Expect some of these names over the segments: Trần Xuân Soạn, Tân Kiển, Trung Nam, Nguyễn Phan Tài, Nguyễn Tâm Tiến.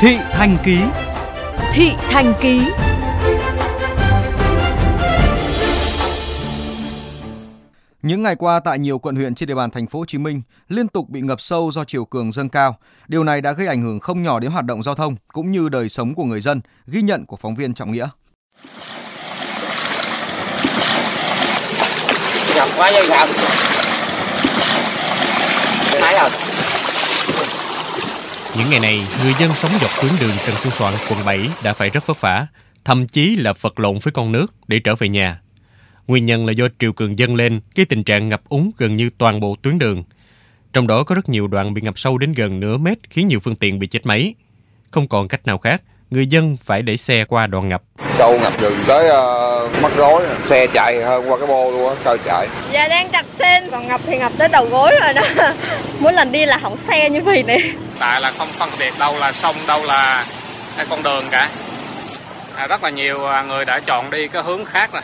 Thị Thành Ký. Thị Thành Ký. Những ngày qua tại nhiều quận huyện trên địa bàn thành phố Hồ Chí Minh liên tục bị ngập sâu do chiều cường dâng cao. Điều này đã gây ảnh hưởng không nhỏ đến hoạt động giao thông cũng như đời sống của người dân, ghi nhận của phóng viên Trọng Nghĩa. Ngập quá dây dặn. Những ngày này, người dân sống dọc tuyến đường Trần Xuân Soạn, quận 7 đã phải rất vất vả, thậm chí là vật lộn với con nước để trở về nhà. Nguyên nhân là do triều cường dâng lên, cái tình trạng ngập úng gần như toàn bộ tuyến đường. Trong đó có rất nhiều đoạn bị ngập sâu đến gần nửa mét, khiến nhiều phương tiện bị chết máy. Không còn cách nào khác, người dân phải để xe qua đoạn ngập. Sâu ngập đường tới mắc gối, xe chạy hơn qua cái bô luôn á, sao chạy. Dạ đang chặt sen, còn ngập thì ngập tới đầu gối rồi đó. Mỗi lần đi là hỏng xe như vậy này. Tại là không phân biệt đâu là sông, đâu là cái con đường cả. Rất là nhiều người đã chọn đi cái hướng khác rồi.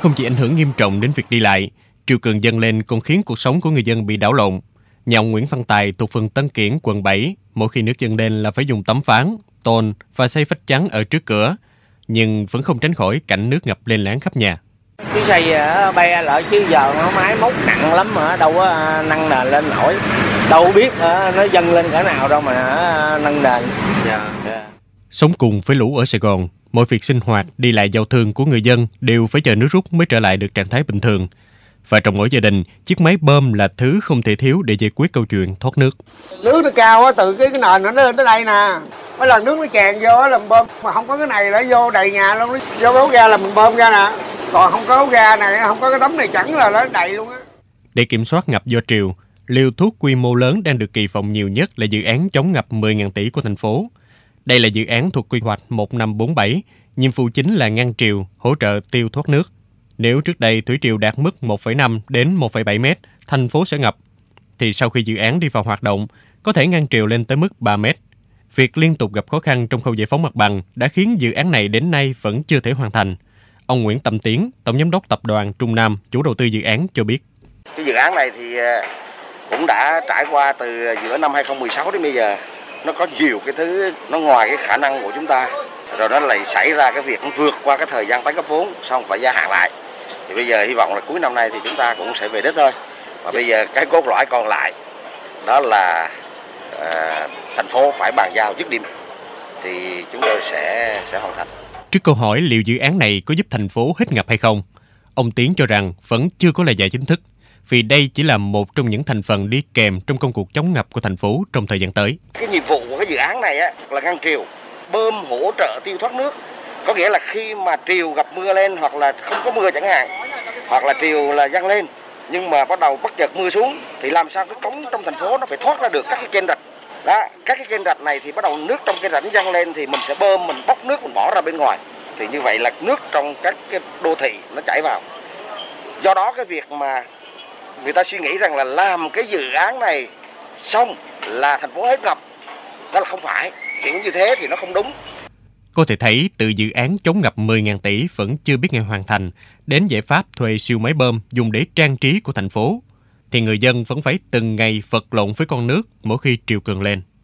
Không chỉ ảnh hưởng nghiêm trọng đến việc đi lại, triều cường dâng lên còn khiến cuộc sống của người dân bị đảo lộn. Nhà ông Nguyễn Phan Tài thuộc phường Tân Kiển, quận 7, mỗi khi nước dâng lên là phải dùng tấm ván, tôn và xây vách chắn ở trước cửa, nhưng vẫn không tránh khỏi cảnh nước ngập lên láng khắp nhà. Chứ xây bay lại chứ giờ nó máy móc nặng lắm mà đâu có nâng nền lên nổi. Đâu biết nó dâng lên cỡ nào đâu mà nâng nền. Sống cùng với lũ ở Sài Gòn, mọi việc sinh hoạt, đi lại giao thương của người dân đều phải chờ nước rút mới trở lại được trạng thái bình thường. Và trong mỗi gia đình, chiếc máy bơm là thứ không thể thiếu để giải quyết câu chuyện thoát nước. Nước nó cao á, từ cái nền nó lên tới đây nè. Mấy lần nước nó tràn vô làm bơm, mà không có cái này nó vô đầy nhà luôn. Nó vô cái ống ra là mình bơm ra nè. Còn không có ống ra này, không có cái tấm này chẳng là nó đầy luôn á. Để kiểm soát ngập do triều, liều thuốc quy mô lớn đang được kỳ vọng nhiều nhất là dự án chống ngập 10.000 tỷ của thành phố. Đây là dự án thuộc quy hoạch 1547, nhiệm vụ chính là ngăn triều, hỗ trợ tiêu thoát nước. Nếu trước đây thủy triều đạt mức 1,5 đến 1,7 mét, thành phố sẽ ngập, thì sau khi dự án đi vào hoạt động, có thể ngăn triều lên tới mức 3 mét. Việc liên tục gặp khó khăn trong khâu giải phóng mặt bằng đã khiến dự án này đến nay vẫn chưa thể hoàn thành. Ông Nguyễn Tâm Tiến, Tổng giám đốc tập đoàn Trung Nam, chủ đầu tư dự án cho biết. Cái dự án này thì cũng đã trải qua từ giữa năm 2016 đến bây giờ. Nó có nhiều cái thứ nó ngoài cái khả năng của chúng ta. Rồi nó lại xảy ra cái việc nó vượt qua cái thời gian tái cấp vốn, xong phải gia hạn lại. Thì bây giờ hy vọng là cuối năm nay thì chúng ta cũng sẽ về đích thôi. Và bây giờ cái cốt lõi còn lại đó là thành phố phải bàn giao dứt điểm thì chúng tôi sẽ hoàn thành. Trước câu hỏi liệu dự án này có giúp thành phố hết ngập hay không, ông Tiến cho rằng vẫn chưa có lời giải chính thức, vì đây chỉ là một trong những thành phần đi kèm trong công cuộc chống ngập của thành phố trong thời gian tới. Cái nhiệm vụ của cái dự án này á, là ngăn triều, bơm hỗ trợ tiêu thoát nước. Có nghĩa là khi mà triều gặp mưa lên hoặc là không có mưa chẳng hạn, hoặc là triều là dâng lên nhưng mà bắt đầu bất chợt mưa xuống thì làm sao cái cống trong thành phố nó phải thoát ra được các cái kênh rạch. Đó, các cái kênh rạch này thì bắt đầu nước trong kênh rạch dâng lên thì mình sẽ bơm, mình bóc nước, mình bỏ ra bên ngoài. Thì như vậy là nước trong các cái đô thị nó chảy vào. Do đó cái việc mà người ta suy nghĩ rằng là làm cái dự án này xong là thành phố hết ngập, đó là không phải. Chuyện như thế thì nó không đúng. Có thể thấy từ dự án chống ngập 10.000 tỷ vẫn chưa biết ngày hoàn thành, đến giải pháp thuê siêu máy bơm dùng để trang trí của thành phố, thì người dân vẫn phải từng ngày vật lộn với con nước mỗi khi triều cường lên.